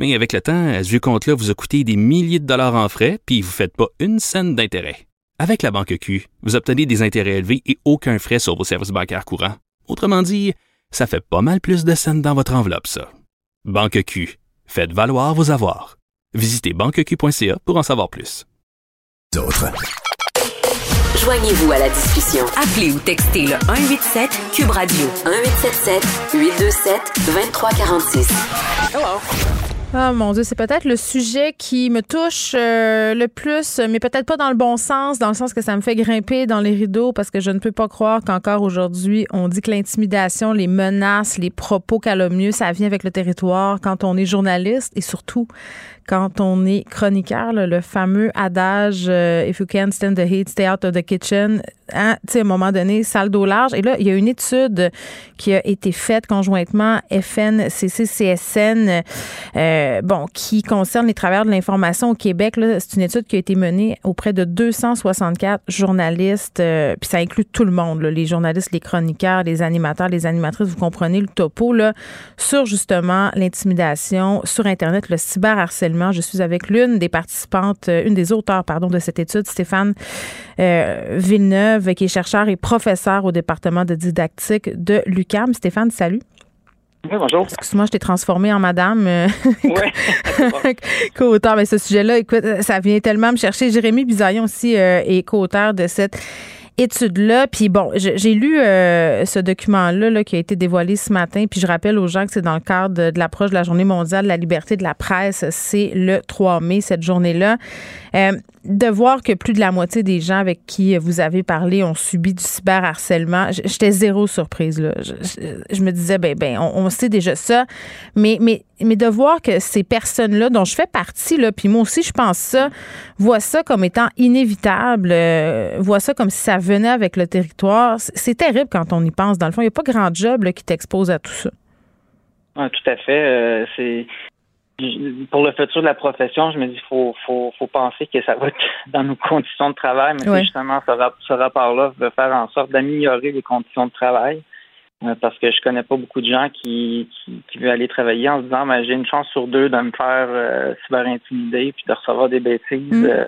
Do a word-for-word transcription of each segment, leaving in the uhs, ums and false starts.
Mais avec le temps, à ce compte-là vous a coûté des milliers de dollars en frais puis vous ne faites pas une scène d'intérêt. Avec la Banque Q, vous obtenez des intérêts élevés et aucun frais sur vos services bancaires courants. Autrement dit, ça fait pas mal plus de scènes dans votre enveloppe, ça. Banque Q. Faites valoir vos avoirs. Visitez banque q point c a pour en savoir plus. D'autres. Joignez-vous à la discussion. Appelez ou textez le un huit sept CUBE Radio. un huit sept sept huit deux sept deux trois quatre six. Hello. Ah, oh, mon Dieu, c'est peut-être le sujet qui me touche euh, le plus, mais peut-être pas dans le bon sens, dans le sens que ça me fait grimper dans les rideaux parce que je ne peux pas croire qu'encore aujourd'hui, on dit que l'intimidation, les menaces, les propos calomnieux, ça vient avec le territoire quand on est journaliste et surtout quand on est chroniqueur, là, le fameux adage euh, « If you can't stand the heat, stay out of the kitchen ». Hein, tu sais, à un moment donné, sale dos large. Et là, il y a une étude qui a été faite conjointement F N C C C S N euh, bon, qui concerne les travailleurs de l'information au Québec. Là, c'est une étude qui a été menée auprès de deux cent soixante-quatre journalistes. Euh, puis ça inclut tout le monde, là, les journalistes, les chroniqueurs, les animateurs, les animatrices. Vous comprenez le topo là, sur justement l'intimidation sur Internet, le cyberharcèlement. Je suis avec l'une des participantes, une des auteurs, pardon, de cette étude, Stéphane euh, Villeneuve, qui est chercheur et professeur au département de didactique de l'U Q A M. Stéphane, salut. Oui, bonjour. Excuse-moi, je t'ai transformée en madame. Oui. Co-auteur. Mais ce sujet-là, écoute, ça vient tellement me chercher. Jérémy Bizaillon aussi euh, est co-auteur de cette étude-là. Puis bon, j'ai lu euh, ce document-là là, qui a été dévoilé ce matin. Puis je rappelle aux gens que c'est dans le cadre de, de l'approche de la Journée mondiale de la liberté de la presse. C'est le trois mai, cette journée-là. Euh, de voir que plus de la moitié des gens avec qui vous avez parlé ont subi du cyberharcèlement, j'étais zéro surprise. Là. Je, je, je me disais, ben, ben, on, on sait déjà ça. Mais, mais, mais de voir que ces personnes-là, dont je fais partie, là, puis moi aussi, je pense ça, voient ça comme étant inévitable, euh, voient ça comme si ça venait avec le territoire. C'est, c'est terrible quand on y pense. Dans le fond, il n'y a pas grand job là, qui t'expose à tout ça. Ah, tout à fait. Euh, c'est... Pour le futur de la profession, je me dis qu'il faut, faut, faut penser que ça va être dans nos conditions de travail, mais ouais. Justement, ce, rap- ce rapport-là veut faire en sorte d'améliorer les conditions de travail, euh, parce que je connais pas beaucoup de gens qui, qui, qui veulent aller travailler en se disant ben, j'ai une chance sur deux de me faire euh, cyber-intimider puis de recevoir des bêtises, mmh. euh,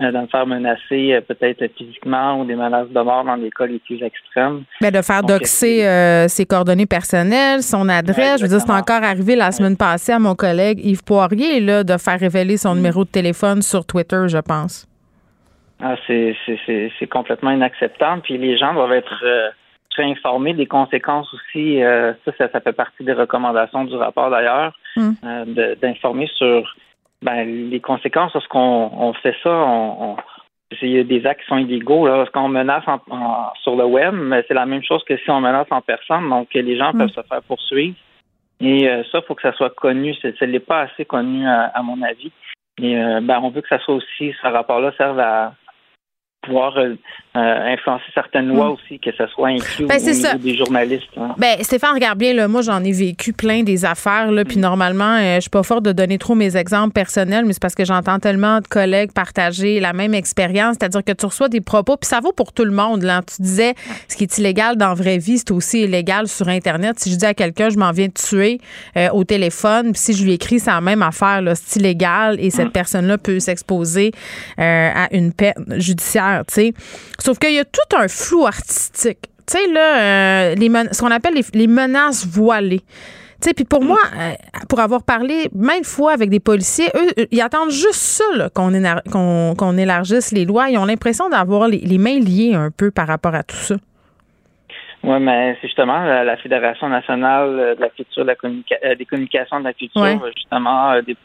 de me faire menacer euh, peut-être physiquement ou des menaces de mort dans des cas les plus extrêmes. Mais de faire Donc, doxer euh, ses coordonnées personnelles, son adresse. Ouais, je veux dire, c'est encore arrivé la semaine passée à mon collègue Yves Poirier là, de faire révéler son mmh. numéro de téléphone sur Twitter, je pense. Ah, c'est, c'est, c'est, c'est complètement inacceptable. Puis les gens doivent être... Euh, très informé des conséquences aussi. Euh, ça, ça, ça fait partie des recommandations du rapport d'ailleurs, mm. euh, de, d'informer sur ben, les conséquences parce qu'on on fait ça. On, on, il y a des actes qui sont illégaux. Là, parce qu'on menace en, en, sur le web, mais c'est la même chose que si on menace en personne. Donc, les gens mm. peuvent se faire poursuivre. Et euh, ça, il faut que ça soit connu. Ce n'est pas assez connu, à, à mon avis. Et euh, ben, on veut que ça soit aussi, ce rapport-là serve à pouvoir euh, influencer certaines lois aussi, que ce soit inclus ben, au niveau ça. Des journalistes. Hein. Ben, Stéphane, regarde bien, là, moi, j'en ai vécu plein des affaires, là, puis mm. normalement, euh, je suis pas forte de donner trop mes exemples personnels, mais c'est parce que j'entends tellement de collègues partager la même expérience, c'est-à-dire que tu reçois des propos, puis ça vaut pour tout le monde. Là. Tu disais, ce qui est illégal dans la vraie vie, c'est aussi illégal sur Internet. Si je dis à quelqu'un, je m'en viens de tuer euh, au téléphone, puis si je lui écris, c'est la même affaire, là, c'est illégal, et cette mm. personne-là peut s'exposer euh, à une peine judiciaire. T'sais. Sauf qu'il y a tout un flou artistique. Tu sais, là, euh, les men- ce qu'on appelle les, les menaces voilées. Puis pour moi, euh, pour avoir parlé maintes fois avec des policiers, eux, ils attendent juste ça, là, qu'on, énar- qu'on, qu'on élargisse les lois. Ils ont l'impression d'avoir les, les mains liées un peu par rapport à tout ça. Oui, mais c'est justement la, la Fédération nationale de la culture, de la communica- euh, des communications de la culture, ouais. justement, euh, dé-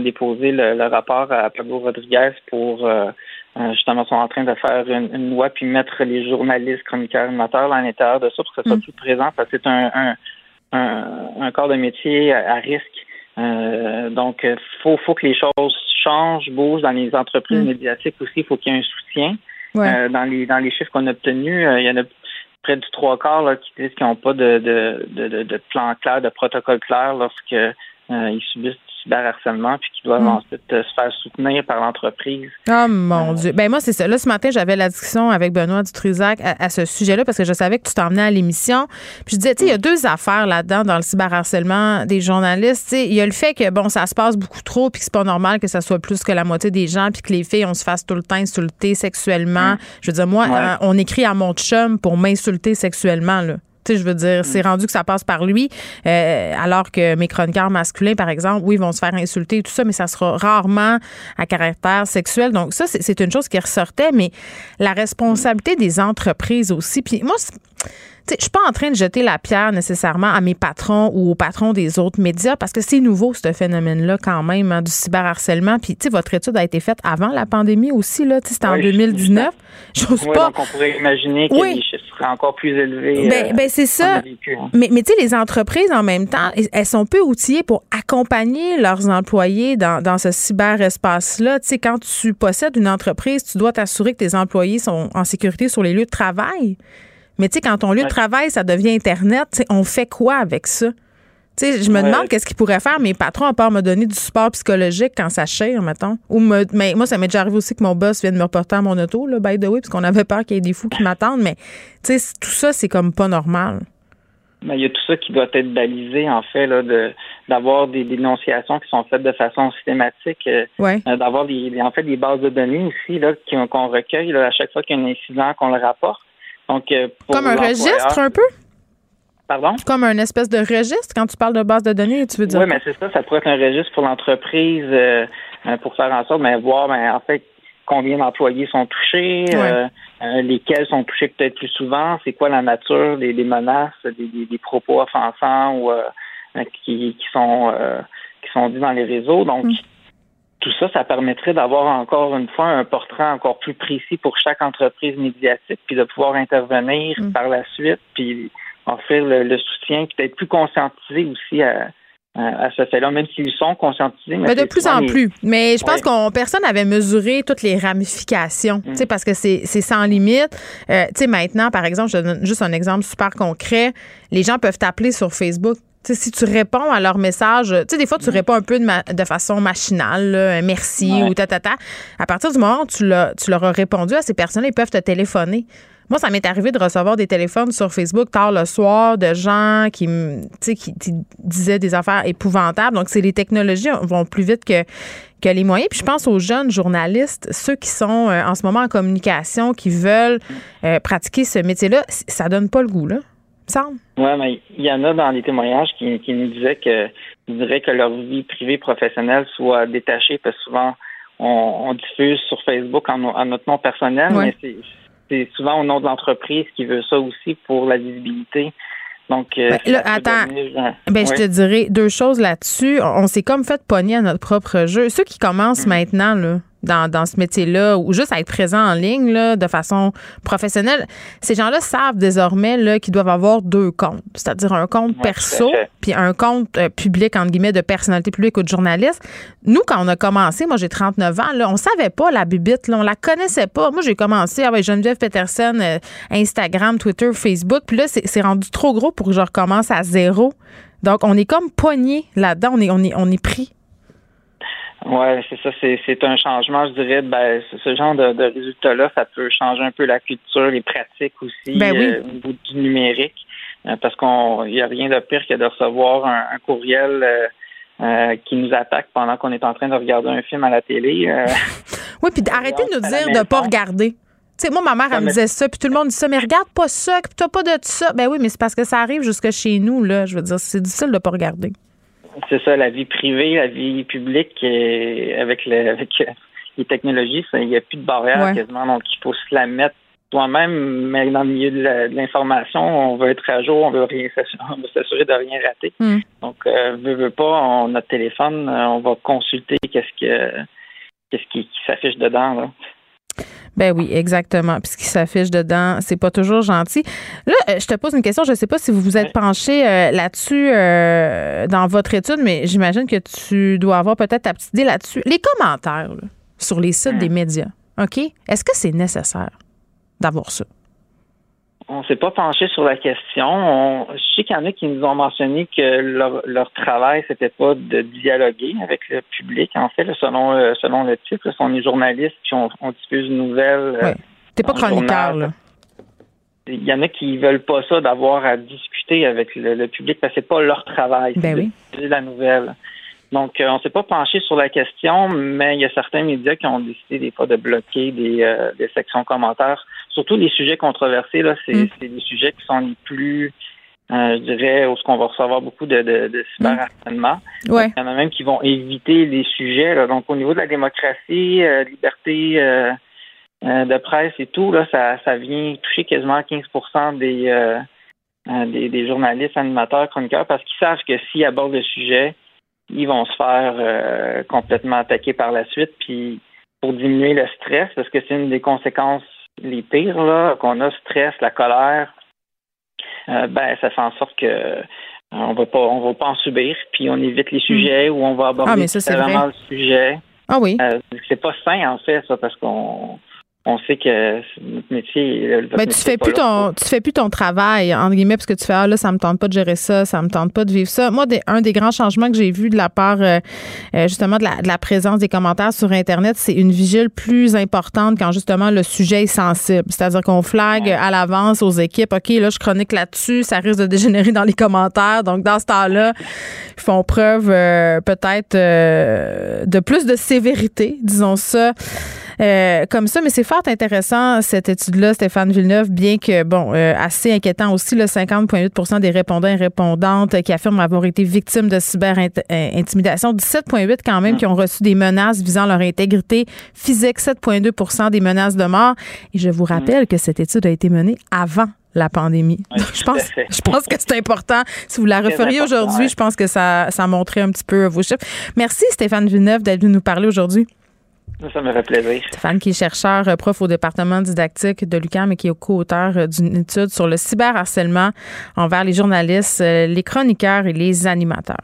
déposer le, le rapport à Pablo Rodriguez pour... Euh, justement, sont en train de faire une, une loi puis mettre les journalistes, chroniqueurs, animateurs à l'intérieur de ça pour que ça soit mmh. tout présent parce que c'est un, un, un, un corps de métier à, à risque Euh, donc, il faut, faut que les choses changent, bougent dans les entreprises mmh. médiatiques aussi. Il faut qu'il y ait un soutien. Ouais. Euh, dans les dans les chiffres qu'on a obtenus, euh, il y en a près du trois quarts là, qui disent qu'ils n'ont pas de, de, de, de plan clair, de protocole clair lorsque euh, ils subissent cyberharcèlement, puis qui doivent mmh. ensuite euh, se faire soutenir par l'entreprise. Oh mon euh, Dieu! Ben moi, c'est ça. Là, ce matin, j'avais la discussion avec Benoît Dutrisac à, à ce sujet-là, parce que je savais que tu t'emmenais à l'émission. Puis je disais, tu sais, il y a deux affaires là-dedans dans le cyberharcèlement des journalistes. Tu sais, il y a le fait que, bon, ça se passe beaucoup trop, puis que c'est pas normal que ça soit plus que la moitié des gens, puis que les filles, on se fasse tout le temps insulter sexuellement. Mmh. Je veux dire, moi, ouais. euh, on écrit à mon chum pour m'insulter sexuellement, là. Je veux dire, c'est rendu que ça passe par lui, euh, alors que mes chroniqueurs masculins, par exemple, oui, vont se faire insulter et tout ça, mais ça sera rarement à caractère sexuel. Donc ça, c'est, c'est une chose qui ressortait, mais la responsabilité des entreprises aussi. Puis moi, je suis pas en train de jeter la pierre nécessairement à mes patrons ou aux patrons des autres médias, parce que c'est nouveau, ce phénomène-là, quand même, hein, du cyberharcèlement. Puis, tu sais, votre étude a été faite avant la pandémie aussi, là. C'était oui, en deux mille dix-neuf. J'ose oui, pas. Donc on pourrait imaginer que oui. les chiffres seraient encore plus élevés. Ben, euh, ben c'est ça. Vécu, hein. Mais, mais tu sais, les entreprises, en même temps, elles sont peu outillées pour accompagner leurs employés dans, dans ce cyberespace-là. Tu sais, quand tu possèdes une entreprise, tu dois t'assurer que tes employés sont en sécurité sur les lieux de travail. Mais tu sais, quand ton lieu de travail, ça devient Internet, on fait quoi avec ça? Tu sais, je me ouais. demande qu'est-ce qu'ils pourraient faire mes patrons à part me donner du support psychologique quand ça chire, mettons. Ou me, mais moi, ça m'est déjà arrivé aussi que mon boss vienne me reporter à mon auto, là, by the way, parce qu'on avait peur qu'il y ait des fous qui m'attendent. Mais tu sais, tout ça, c'est comme pas normal. Mais il y a tout ça qui doit être balisé, en fait, là, de, d'avoir des dénonciations qui sont faites de façon systématique, ouais. euh, d'avoir des, en fait, des bases de données aussi là, qu'on recueille là, à chaque fois qu'il y a un incident, qu'on le rapporte. Donc, pour comme un registre un peu? Pardon? Comme un espèce de registre quand tu parles de base de données, tu veux dire? Oui, mais c'est ça, ça pourrait être un registre pour l'entreprise euh, pour faire en sorte de ben, voir ben, en fait combien d'employés sont touchés, ouais. euh, euh, lesquels sont touchés peut-être plus souvent, c'est quoi la nature des, des menaces, des, des, des propos offensants ou euh, qui, qui sont euh, qui sont dits dans les réseaux. Donc mm. tout ça, ça permettrait d'avoir encore une fois un portrait encore plus précis pour chaque entreprise médiatique, puis de pouvoir intervenir mmh. par la suite, puis offrir le, le soutien, puis d'être plus conscientisé aussi à, à, à ce fait-là, même s'ils sont conscientisés. Mais, mais de plus en les... plus. Mais je pense ouais. qu'on personne n'avait mesuré toutes les ramifications, mmh. tu sais, parce que c'est, c'est sans limite. Euh, tu sais, maintenant, par exemple, je donne juste un exemple super concret. Les gens peuvent t'appeler sur Facebook. T'sais, si tu réponds à leur message, tu sais, des fois, tu réponds un peu de, ma- de façon machinale, là, merci ouais. ou tatata. Ta, ta. À partir du moment où tu, l'as, tu leur as répondu à ces personnes, ils peuvent te téléphoner. Moi, ça m'est arrivé de recevoir des téléphones sur Facebook tard le soir de gens qui, qui, qui disaient des affaires épouvantables. Donc, c'est les technologies vont plus vite que, que les moyens. Puis, je pense aux jeunes journalistes, ceux qui sont euh, en ce moment en communication, qui veulent euh, pratiquer ce métier-là. Ça donne pas le goût, là. Oui, mais il y en a dans les témoignages qui, qui nous disaient que, ils diraient que leur vie privée professionnelle soit détachée, parce que souvent, on, on diffuse sur Facebook en, en notre nom personnel, ouais. mais c'est, c'est souvent au nom de l'entreprise qui veut ça aussi pour la visibilité. Donc, ben, là, attends, devenir... ben, ouais. je te dirais deux choses là-dessus. On, on s'est comme fait pogner à notre propre jeu. Ceux qui commencent mmh. maintenant, là, Dans, dans ce métier-là, ou juste à être présent en ligne là, de façon professionnelle, ces gens-là savent désormais là, qu'ils doivent avoir deux comptes, c'est-à-dire un compte ouais, perso puis un compte euh, public, entre guillemets, de personnalité publique ou de journaliste. Nous, quand on a commencé, moi j'ai trente-neuf ans, là, on savait pas la bibite, là, on la connaissait pas. Moi, j'ai commencé avec Geneviève Peterson, euh, Instagram, Twitter, Facebook, puis là, c'est, c'est rendu trop gros pour que je recommence à zéro. Donc, on est comme pogné là-dedans, on est, on est, on est pris. Oui, c'est ça, c'est, c'est un changement, je dirais, ben, ce genre de, de résultat-là, ça peut changer un peu la culture, les pratiques aussi, ben oui. euh, au bout du numérique, euh, parce qu'on il n'y a rien de pire que de recevoir un, un courriel euh, euh, qui nous attaque pendant qu'on est en train de regarder un film à la télé. Euh, oui, puis arrêtez de nous dire de ne pas regarder. Tu sais, moi, ma mère, elle me disait ça, puis tout le monde dit ça, mais regarde pas ça, puis t'as pas de ça. Ben oui, mais c'est parce que ça arrive jusque chez nous, là, je veux dire, c'est difficile de ne pas regarder. C'est ça, la vie privée, la vie publique, et avec, le, avec les technologies, il n'y a plus de barrière ouais. quasiment, donc il faut se la mettre soi-même, mais dans le milieu de, la, de l'information, on veut être à jour, on veut, rien, on veut s'assurer de rien rater. Mm. Donc, euh, veut, veut pas, on, notre téléphone, on va consulter qu'est-ce, que, qu'est-ce qui, qui s'affiche dedans, là. Ben oui, exactement. Puis ce qui s'affiche dedans, c'est pas toujours gentil. Là, je te pose une question. Je sais pas si vous vous êtes penché euh, là-dessus euh, dans votre étude, mais j'imagine que tu dois avoir peut-être ta petite idée là-dessus. Les commentaires là, sur les sites des médias, OK? Est-ce que c'est nécessaire d'avoir ça? On ne s'est pas penché sur la question. On, je sais qu'il y en a qui nous ont mentionné que leur, leur travail, c'était pas de dialoguer avec le public. En fait, là, selon, selon le titre, là, on est journaliste puis on, on diffuse une nouvelle. Ouais. T'es pas chroniqueur, là. Il y en a qui veulent pas ça d'avoir à discuter avec le, le public parce que c'est pas leur travail. Ben c'est oui. de diffuser la nouvelle. Donc, euh, on ne s'est pas penché sur la question, mais il y a certains médias qui ont décidé des fois de bloquer des, euh, des sections commentaires. Surtout les sujets controversés, là, c'est, mm. c'est les sujets qui sont les plus, euh, je dirais, où on va recevoir beaucoup de, de, de cyberharcèlement. Mm. Ouais. Il y en a même qui vont éviter les sujets. Là. Donc, au niveau de la démocratie, euh, liberté euh, euh, de presse et tout, là, ça, ça vient toucher quasiment quinze pour cent des, euh, des, des journalistes, animateurs, chroniqueurs, parce qu'ils savent que s'ils abordent le sujet, ils vont se faire euh, complètement attaquer par la suite, puis pour diminuer le stress, parce que c'est une des conséquences les pires, là, qu'on a stress, la colère, euh, ben ça fait en sorte que euh, on va pas on va pas en subir, puis on évite les sujets où on va aborder vraiment ah, le sujet. Ah oui. Euh, c'est pas sain en fait, ça, parce qu'on on sait que notre métier. Notre Mais tu métier fais plus ton, tu fais plus ton travail entre guillemets parce que tu fais ah là ça me tente pas de gérer ça, ça me tente pas de vivre ça. Moi, des, un des grands changements que j'ai vu de la part euh, justement de la, de la présence des commentaires sur Internet, c'est une vigile plus importante quand justement le sujet est sensible. C'est-à-dire qu'on flague à l'avance aux équipes. Ok, là je chronique là-dessus, ça risque de dégénérer dans les commentaires. Donc dans ce temps-là, ils font preuve euh, peut-être euh, de plus de sévérité, disons ça. Euh, comme ça, mais c'est fort intéressant cette étude-là, Stéphane Villeneuve, bien que, bon, euh, assez inquiétant aussi, le cinquante virgule huit pour cent des répondants et répondantes qui affirment avoir été victimes de cyber-intimidation, dix-sept virgule huit pour cent quand même qui ont reçu des menaces visant leur intégrité physique, sept virgule deux pour cent des menaces de mort. Et je vous rappelle que cette étude a été menée avant la pandémie. Oui, Donc, je, pense, je pense que c'est important. Si vous la referiez aujourd'hui, ouais. je pense que ça, ça montrait un petit peu vos chiffres. Merci Stéphane Villeneuve d'être venu nous parler aujourd'hui. Ça me fait plaisir. Stéphane, qui est chercheur, prof au département didactique de l'U Q A M et qui est co-auteur d'une étude sur le cyberharcèlement envers les journalistes, les chroniqueurs et les animateurs.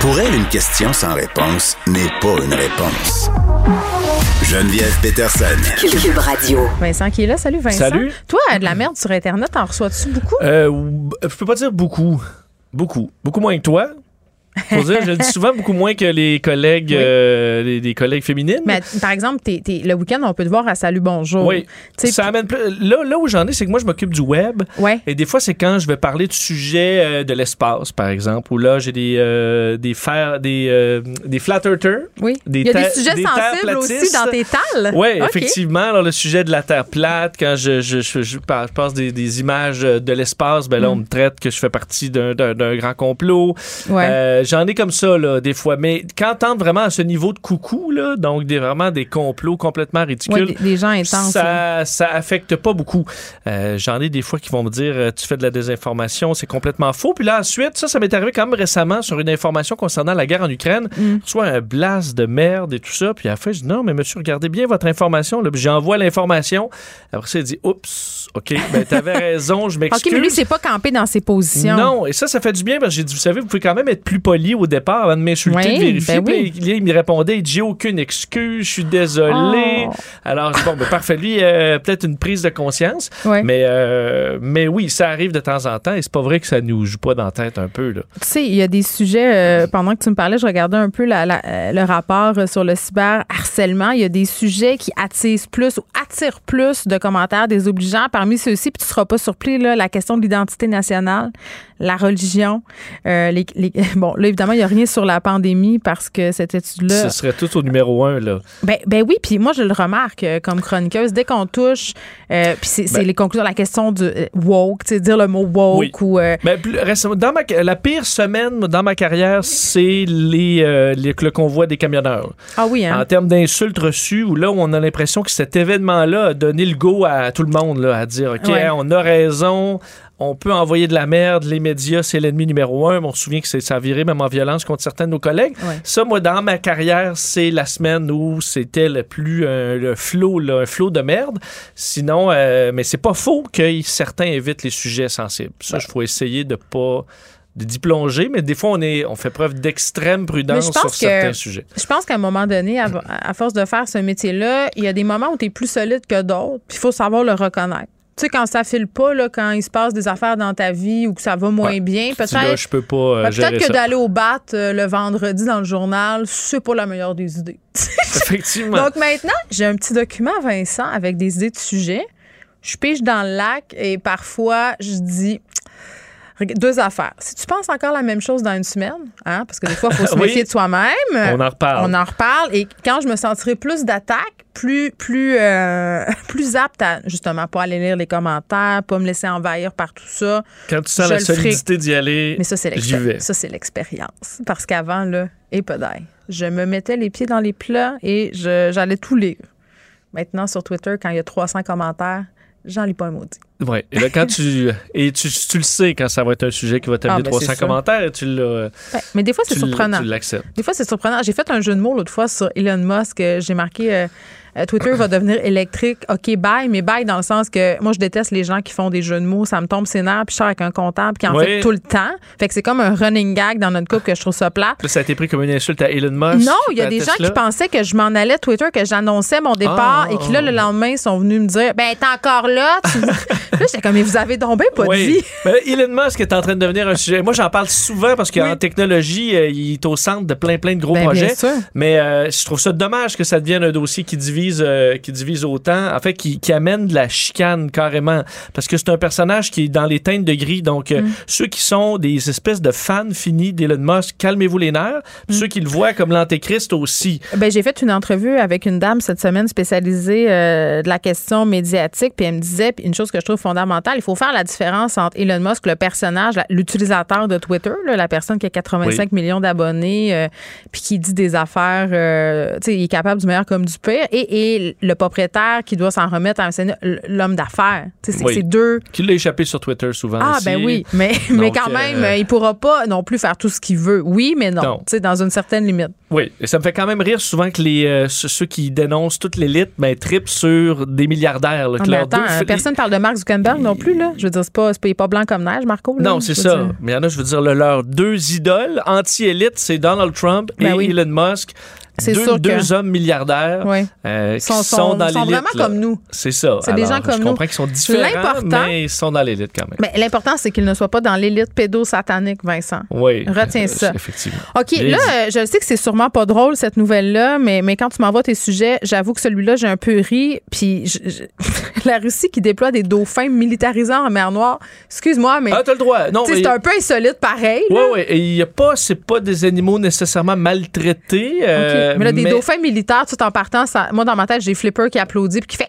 Pour elle, une question sans réponse n'est pas une réponse. Geneviève Peterson. CUBE Radio. Vincent qui est là. Salut Vincent. Salut. Toi, de la merde sur Internet, t'en reçois-tu beaucoup? Euh, je peux pas dire beaucoup. Beaucoup. Beaucoup moins que toi. Pour dire, je le dis souvent beaucoup moins que les collègues, oui. euh, les, les collègues féminines. Mais par exemple, t'es, t'es, le week-end, on peut te voir à Salut Bonjour. Oui. T'sais, ça amène plus, là, là où j'en ai, c'est que moi, je m'occupe du web. Ouais. Et des fois, c'est quand je vais parler du sujet euh, de l'espace, par exemple, où là, j'ai des euh, des fer, des, euh, des flat earthers. Oui. Des Il y a ter- des sujets des sensibles aussi dans tes tales. Oui, okay. effectivement. Alors, le sujet de la Terre plate, quand je, je, je, je passe des, des images de l'espace, ben là, mm. on me traite que je fais partie d'un, d'un, d'un grand complot. Ouais. Euh, J'en ai comme ça, là, des fois. Mais quand t'entres vraiment à ce niveau de coucou, là, donc des, vraiment des complots complètement ridicules, ouais, des, des gens intenses, ça, ouais. ça affecte pas beaucoup. Euh, j'en ai des fois qui vont me dire « Tu fais de la désinformation, c'est complètement faux. » Puis là, ensuite, ça, ça m'est arrivé quand même récemment sur une information concernant la guerre en Ukraine. Mm. Soit un blast de merde et tout ça. Puis à la fin, je dis « Non, mais monsieur, regardez bien votre information. » Puis j'envoie l'information. Après ça, il dit « Oups, OK, ben t'avais raison, je m'excuse. » OK, mais lui, c'est pas campé dans ses positions. Non, et ça, ça fait du bien parce que j'ai dit « Vous savez, vous pouvez quand même être plus poli au départ avant de m'insulter, oui, de vérifier. Ben oui. il, il me répondait, j'ai aucune excuse, je suis désolé. Oh. Alors, bon, ben, parfait. Lui, euh, peut-être une prise de conscience. Oui. Mais, euh, mais oui, ça arrive de temps en temps et c'est pas vrai que ça nous joue pas dans la tête un peu. Là. Tu sais, il y a des sujets, euh, pendant que tu me parlais, je regardais un peu la, la, le rapport sur le cyberharcèlement. Il y a des sujets qui attisent plus ou attirent plus de commentaires désobligeants. Parmi ceux-ci, puis tu seras pas surpris, là, la question de l'identité nationale, la religion, euh, les, les, bon, là, évidemment, il n'y a rien sur la pandémie parce que cette étude-là... Ce serait tout au numéro un, là. Ben, ben oui, puis moi, je le remarque comme chroniqueuse. Dès qu'on touche, euh, puis c'est, ben, c'est les conclusions, la question du euh, woke, tu sais, dire le mot woke oui. ou... Euh, ben, plus, récemment, dans ma, la pire semaine dans ma carrière, c'est les, euh, les, le convoi des camionneurs. Ah oui, hein? En termes d'insultes reçues, où là, on a l'impression que cet événement-là a donné le go à tout le monde, là, à dire, OK, ouais. on a raison, on peut envoyer de la merde, les médias, c'est l'ennemi numéro un. On se souvient que c'est, ça a viré même en violence contre certains de nos collègues. Ouais. Ça, moi, dans ma carrière, c'est la semaine où c'était le plus euh, le flot, là, un flot de merde. Sinon, euh, mais c'est pas faux que certains évitent les sujets sensibles. Ça, il ouais. faut essayer de pas... d'y plonger, mais des fois, on, est, on fait preuve d'extrême prudence sur que, certains sujets. Je pense qu'à un moment donné, à, à force de faire ce métier-là, il y a des moments où tu es plus solide que d'autres, puis il faut savoir le reconnaître. Tu sais, quand ça file pas, là, quand il se passe des affaires dans ta vie ou que ça va moins ouais, bien, peut-être, là, je peux pas, euh, peut-être gérer que ça. D'aller au bat euh, le vendredi dans le journal, c'est pas la meilleure des idées. Effectivement. Donc maintenant, j'ai un petit document, Vincent, avec des idées de sujets. Je pige dans le lac et parfois, je dis... Deux affaires. Si tu penses encore la même chose dans une semaine, hein, parce que des fois, il faut se méfier oui. de soi-même. On en reparle. On en reparle. Et quand je me sentirai plus d'attaque, plus, plus, euh, plus apte à, justement, pas aller lire les commentaires, pas me laisser envahir par tout ça. Quand tu sens la solidité ferai... d'y aller, mais ça, c'est j'y vais. Ça, c'est l'expérience. Parce qu'avant, là, et pas d'ail, je me mettais les pieds dans les plats et je, j'allais tout lire. Maintenant, sur Twitter, quand il y a trois cents commentaires, j'en lis pas un maudit. Oui. Et là, quand tu, et tu, tu le sais quand ça va être un sujet qui va t'amener ah, ben trois cents commentaires et tu l'as. Ben, mais des fois, c'est surprenant. Tu l'acceptes. Des fois, c'est surprenant. J'ai fait un jeu de mots l'autre fois sur Elon Musk. J'ai marqué euh, Twitter va devenir électrique. OK, bye. Mais bye dans le sens que moi, je déteste les gens qui font des jeux de mots. Ça me tombe ses nerfs, puis je sors avec un comptable qui en oui. fait tout le temps. Fait que c'est comme un running gag dans notre couple que je trouve ça plate. Ça a été pris comme une insulte à Elon Musk. Non, il y a des gens Tesla. Qui pensaient que je m'en allais Twitter, que j'annonçais mon départ ah, et qui, là, le lendemain, sont venus me dire ben, t'es encore là. Tu là, j'étais comme, mais vous avez tombé, pas oui. de vie. Mais Elon Musk est en train de devenir un sujet. Moi, j'en parle souvent parce qu'en oui. technologie, euh, il est au centre de plein, plein de gros ben, projets. Mais euh, je trouve ça dommage que ça devienne un dossier qui divise, euh, qui divise autant, en fait, qui, qui amène de la chicane carrément. Parce que c'est un personnage qui est dans les teintes de gris. Donc, euh, mm. ceux qui sont des espèces de fans finis d'Elon Musk, calmez-vous les nerfs. Mm. Ceux qui le voient comme l'antéchrist aussi. Ben, j'ai fait une entrevue avec une dame cette semaine spécialisée euh, de la question médiatique. Puis elle me disait une chose que je trouve fondamentale. Il faut faire la différence entre Elon Musk, le personnage, l'utilisateur de Twitter, là, la personne qui a quatre-vingt-cinq oui. millions d'abonnés euh, puis qui dit des affaires, euh, tu sais, il est capable du meilleur comme du pire, et, et le propriétaire qui doit s'en remettre à l'homme d'affaires. Tu sais, c'est, oui. c'est deux... Qui l'a échappé sur Twitter souvent ah, aussi. Ben oui, mais, mais donc, quand même, euh... il pourra pas non plus faire tout ce qu'il veut. Oui, mais non, non. tu sais, dans une certaine limite. Oui, et ça me fait quand même rire souvent que les, euh, ceux qui dénoncent toute l'élite, ben, trippent sur des milliardaires. Là, que non, attends, deux... hein, personne parle de Mark Zuckerberg non plus, là. Je veux dire, c'est pas, c'est pas blanc comme neige, Marco. Là, non, c'est ça. Dire. Mais il y en a, je veux dire, leurs deux idoles anti-élite, c'est Donald Trump ben et oui. Elon Musk. C'est deux, sûr que... deux hommes milliardaires oui. euh, qui sont, sont, sont dans l'élite. Ils sont vraiment là. Comme nous. C'est ça. C'est alors, des gens comme nous. Je comprends qu'ils sont différents, l'important, mais ils sont dans l'élite quand même. Mais l'important, c'est qu'ils ne soient pas dans l'élite pédosatanique, Vincent. Oui. Retiens euh, ça. Effectivement. OK, les là, dit. Je sais que c'est sûrement pas drôle, cette nouvelle-là, mais, mais quand tu m'envoies tes sujets, j'avoue que celui-là, j'ai un peu ri. Puis je, je... la Russie qui déploie des dauphins militarisants en mer Noire. Excuse-moi, mais... Ah, t'as le droit. Non, mais... C'est un peu insolite, pareil. Oui, oui. Et il y a pas... C'est pas des animaux nécessairement maltraités. Euh... Okay. Mais là, des mais... dauphins militaires, tout en partant, ça... moi, dans ma tête, j'ai Flipper qui applaudit puis qui fait...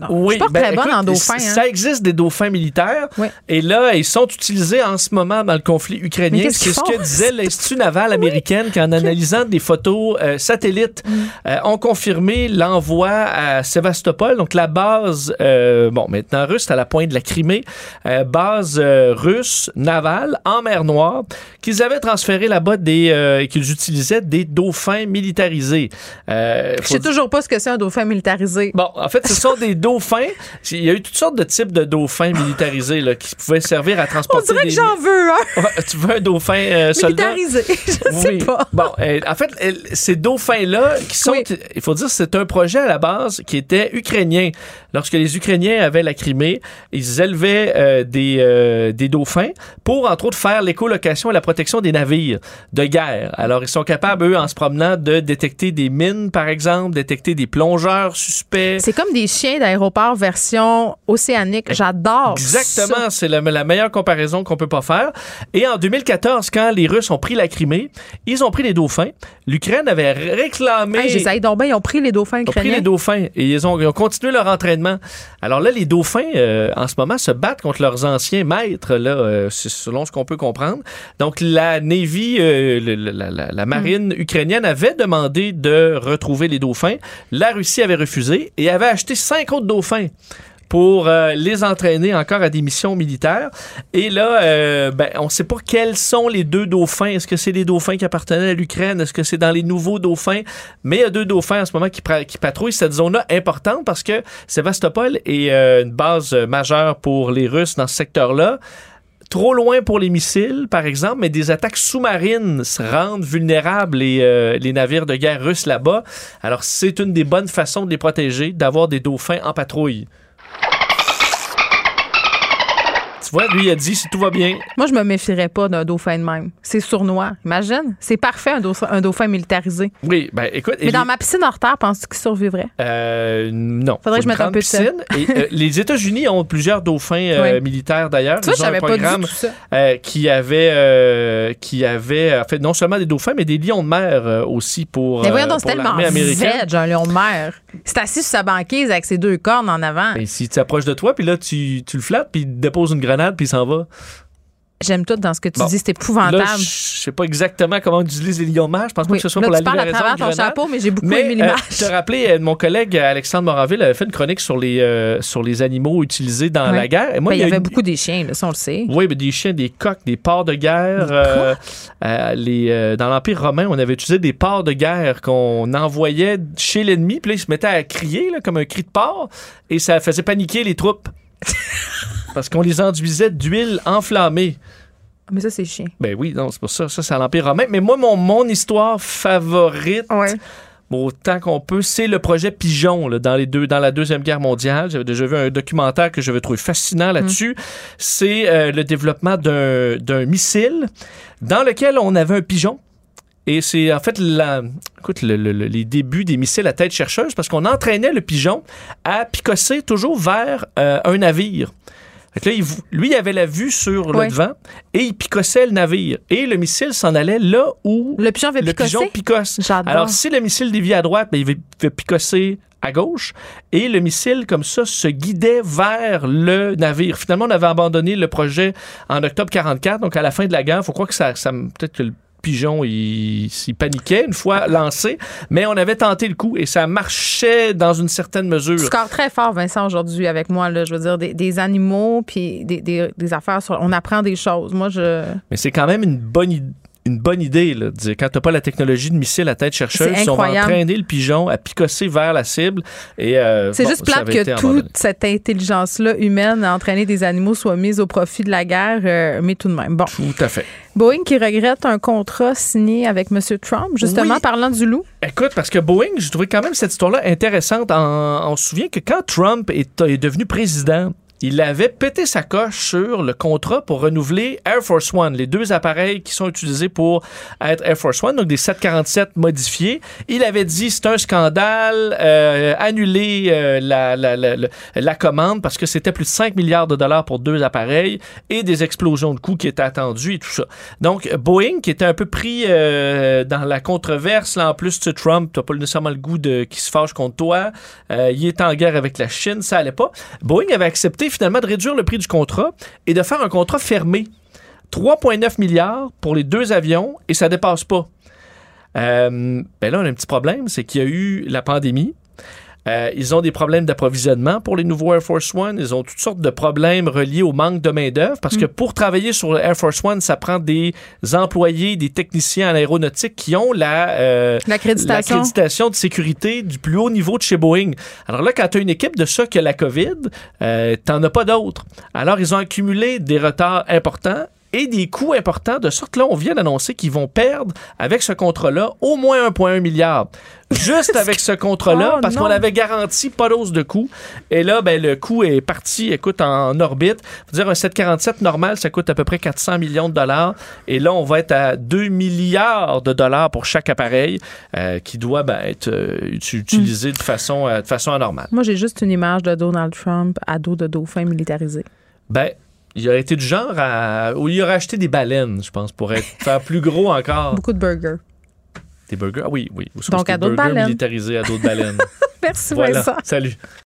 Non, oui, je suis pas ben, très bonne écoute, en dauphin. Ça hein. existe des dauphins militaires. Oui. Et là, ils sont utilisés en ce moment dans le conflit ukrainien. C'est ce que disait l'Institut naval américain oui. qui, en analysant des photos euh, satellites, mm. euh, ont confirmé l'envoi à Sébastopol, donc la base, euh, bon, maintenant russe, à la pointe de la Crimée, euh, base euh, russe navale en mer Noire, qu'ils avaient transféré là-bas des, euh, et qu'ils utilisaient des dauphins militaires. Militarisé. Euh, je sais dire... toujours pas ce que c'est un dauphin militarisé. Bon, en fait, ce sont des dauphins. Il y a eu toutes sortes de types de dauphins militarisés là, qui pouvaient servir à transporter. On dirait des... que j'en veux un. Hein? Tu veux un dauphin euh, soldat? Militarisé, je oui. sais pas. Bon, euh, en fait, euh, ces dauphins-là, qui sont, oui. il faut dire, c'est un projet à la base qui était ukrainien. Lorsque les Ukrainiens avaient la Crimée, ils élevaient euh, des, euh, des dauphins pour, entre autres, faire l'écolocation et la protection des navires de guerre. Alors, ils sont capables, eux, en se promenant, de détecter des mines, par exemple, détecter des plongeurs suspects. C'est comme des chiens d'aéroport version océanique. J'adore exactement, ça. C'est la, la meilleure comparaison qu'on peut pas faire. Et en deux mille quatorze, quand les Russes ont pris la Crimée, ils ont pris les dauphins. L'Ukraine avait réclamé... Hey, j'essaie donc ben, ils ont pris les dauphins ukrainiens. Ils ont pris les dauphins et ils ont, ils ont continué leur entraînement. Alors là, les dauphins, euh, en ce moment, se battent contre leurs anciens maîtres, là, euh, selon ce qu'on peut comprendre. Donc, la Navy, euh, la, la, la marine mm. ukrainienne avait demandé demandé de retrouver les dauphins. La Russie avait refusé et avait acheté cinq autres dauphins pour euh, les entraîner encore à des missions militaires. Et là, euh, ben, on ne sait pas quels sont les deux dauphins. Est-ce que c'est les dauphins qui appartenaient à l'Ukraine? Est-ce que c'est dans les nouveaux dauphins? Mais il y a deux dauphins en ce moment qui, qui patrouillent cette zone-là importante parce que Sébastopol est euh, une base majeure pour les Russes dans ce secteur-là. Trop loin pour les missiles, par exemple, mais des attaques sous-marines se rendent vulnérables les, euh, les navires de guerre russes là-bas. Alors, c'est une des bonnes façons de les protéger, d'avoir des dauphins en patrouille. Tu vois, lui, il a dit si tout va bien. Moi, je me méfierais pas d'un dauphin de même. C'est sournois. Imagine. C'est parfait, un dauphin, un dauphin militarisé. Oui, bien, écoute. Mais dans les... ma piscine hors terre, penses-tu qu'il survivrait? Euh, non. Faudrait que je mette un peu de piscine. Et, euh, les États-Unis ont plusieurs dauphins euh, oui. militaires, d'ailleurs. Tu vois, je savais pas du tout ça. Euh, qui avait, euh, qui avait, en fait, non seulement des dauphins, mais des lions de mer euh, aussi pour. Mais voyons donc, c'est tellement veg, un lion de mer. C'est assis sur sa banquise avec ses deux cornes en avant. Et si tu t'approches de toi, puis là, tu, tu le flattes, puis il dépose une grenade. Puis il s'en va. J'aime tout dans ce que tu bon. dis, c'est épouvantable. Là, je sais pas exactement comment on utilise les lions de mer. Je pense pas oui. que ce soit là, pour la libération de Grenade. Tu parles à travers ton chapeau, mais j'ai beaucoup mais, aimé l'image. Je euh, te rappelais, euh, mon collègue Alexandre Moraville avait fait une chronique sur les, euh, sur les animaux utilisés dans oui. la guerre. Et moi, ben, il y, y avait une... beaucoup des chiens, là, ça on le sait. Oui, mais des chiens, des coqs, des porcs de guerre. Euh, euh, les, euh, dans l'Empire romain, on avait utilisé des porcs de guerre qu'on envoyait chez l'ennemi. Puis là, ils se mettaient à crier là, comme un cri de porc. Et ça faisait paniquer les troupes. Parce qu'on les enduisait d'huile enflammée. Mais ça, c'est chiant. Ben oui, non, c'est pour ça. Ça, c'est à l'Empire romain. Mais moi, mon, mon histoire favorite, ouais. autant qu'on peut, c'est le projet Pigeon là, dans, les deux, dans la Deuxième Guerre mondiale. J'avais déjà vu un documentaire que j'avais trouvé fascinant là-dessus. Mmh. C'est euh, le développement d'un, d'un missile dans lequel on avait un pigeon. Et c'est en fait la, écoute, le, le, les débuts des missiles à tête chercheuse parce qu'on entraînait le pigeon à picosser toujours vers euh, un navire. Fait que là, il, lui, il avait la vue sur le ouais. devant et il picossait le navire. Et le missile s'en allait là où le pigeon, le pigeon picosse. J'adore. Alors, si le missile dévie à droite, ben, il va picosser à gauche. Et le missile, comme ça, se guidait vers le navire. Finalement, on avait abandonné le projet en octobre quarante-quatre. Donc, à la fin de la guerre, il faut croire que ça, ça peut-être que le pigeon, il, il paniquait une fois lancé, mais on avait tenté le coup et ça marchait dans une certaine mesure. Tu scores très fort, Vincent, aujourd'hui avec moi. Là, je veux dire, des, des animaux puis des, des, des affaires. Sur, on apprend des choses. Moi, je. Mais c'est quand même une bonne idée. Une bonne idée, là, de dire, quand t'as pas la technologie de missile à tête chercheuse, si on va entraîner le pigeon à picosser vers la cible. Et, euh, c'est bon, juste plate que toute abandonné. Cette intelligence-là humaine à entraîner des animaux soit mise au profit de la guerre, euh, mais tout de même. Bon. Tout à fait. Boeing qui regrette un contrat signé avec M. Trump, justement, oui. parlant du loup. Écoute, parce que Boeing, j'ai trouvé quand même cette histoire-là intéressante. En, on se souvient que quand Trump est, est devenu président, il avait pété sa coche sur le contrat pour renouveler Air Force One, les deux appareils qui sont utilisés pour être Air Force One, donc des sept cent quarante-sept modifiés. Il avait dit, c'est un scandale, euh, annuler euh, la, la, la, la, la commande parce que c'était plus de cinq milliards de dollars pour deux appareils et des explosions de coûts qui étaient attendues et tout ça. Donc, Boeing, qui était un peu pris euh, dans la controverse, là, en plus, tu sais, Trump, t'as pas nécessairement le goût de qui se fâche contre toi, euh, il est en guerre avec la Chine, ça allait pas. Boeing avait accepté finalement de réduire le prix du contrat et de faire un contrat fermé. trois virgule neuf milliards pour les deux avions et ça dépasse pas. Euh, ben là, on a un petit problème, c'est qu'il y a eu la pandémie. Euh, ils ont des problèmes d'approvisionnement pour les nouveaux Air Force One. Ils ont toutes sortes de problèmes reliés au manque de main-d'œuvre parce mmh. que pour travailler sur Air Force One, ça prend des employés, des techniciens en aéronautique qui ont la, euh, l'accréditation. l'accréditation de sécurité du plus haut niveau de chez Boeing. Alors là, quand tu as une équipe de ça qui a la COVID, euh, t'en as pas d'autres. Alors, ils ont accumulé des retards importants et des coûts importants, de sorte que là, on vient d'annoncer qu'ils vont perdre, avec ce contrat-là, au moins un virgule un milliard. Juste avec ce contrat-là, oh, parce non. qu'on avait garanti pas d'hausse de coût. Et là, ben, le coût est parti, écoute, en orbite. Faut dire, un sept cent quarante-sept normal, ça coûte à peu près quatre cents millions de dollars. Et là, on va être à deux milliards de dollars pour chaque appareil euh, qui doit ben, être euh, utilisé mm. de, façon, euh, de façon anormale. Moi, j'ai juste une image de Donald Trump à dos de dauphin militarisé. Ben, il aurait été du genre à... où il aurait acheté des baleines, je pense, pour être... faire plus gros encore. Beaucoup de burgers. Des burgers? Ah oui, oui. Aussi, donc à d'autres baleines. Militarisés à d'autres baleines. Merci, voilà. Vincent. Salut.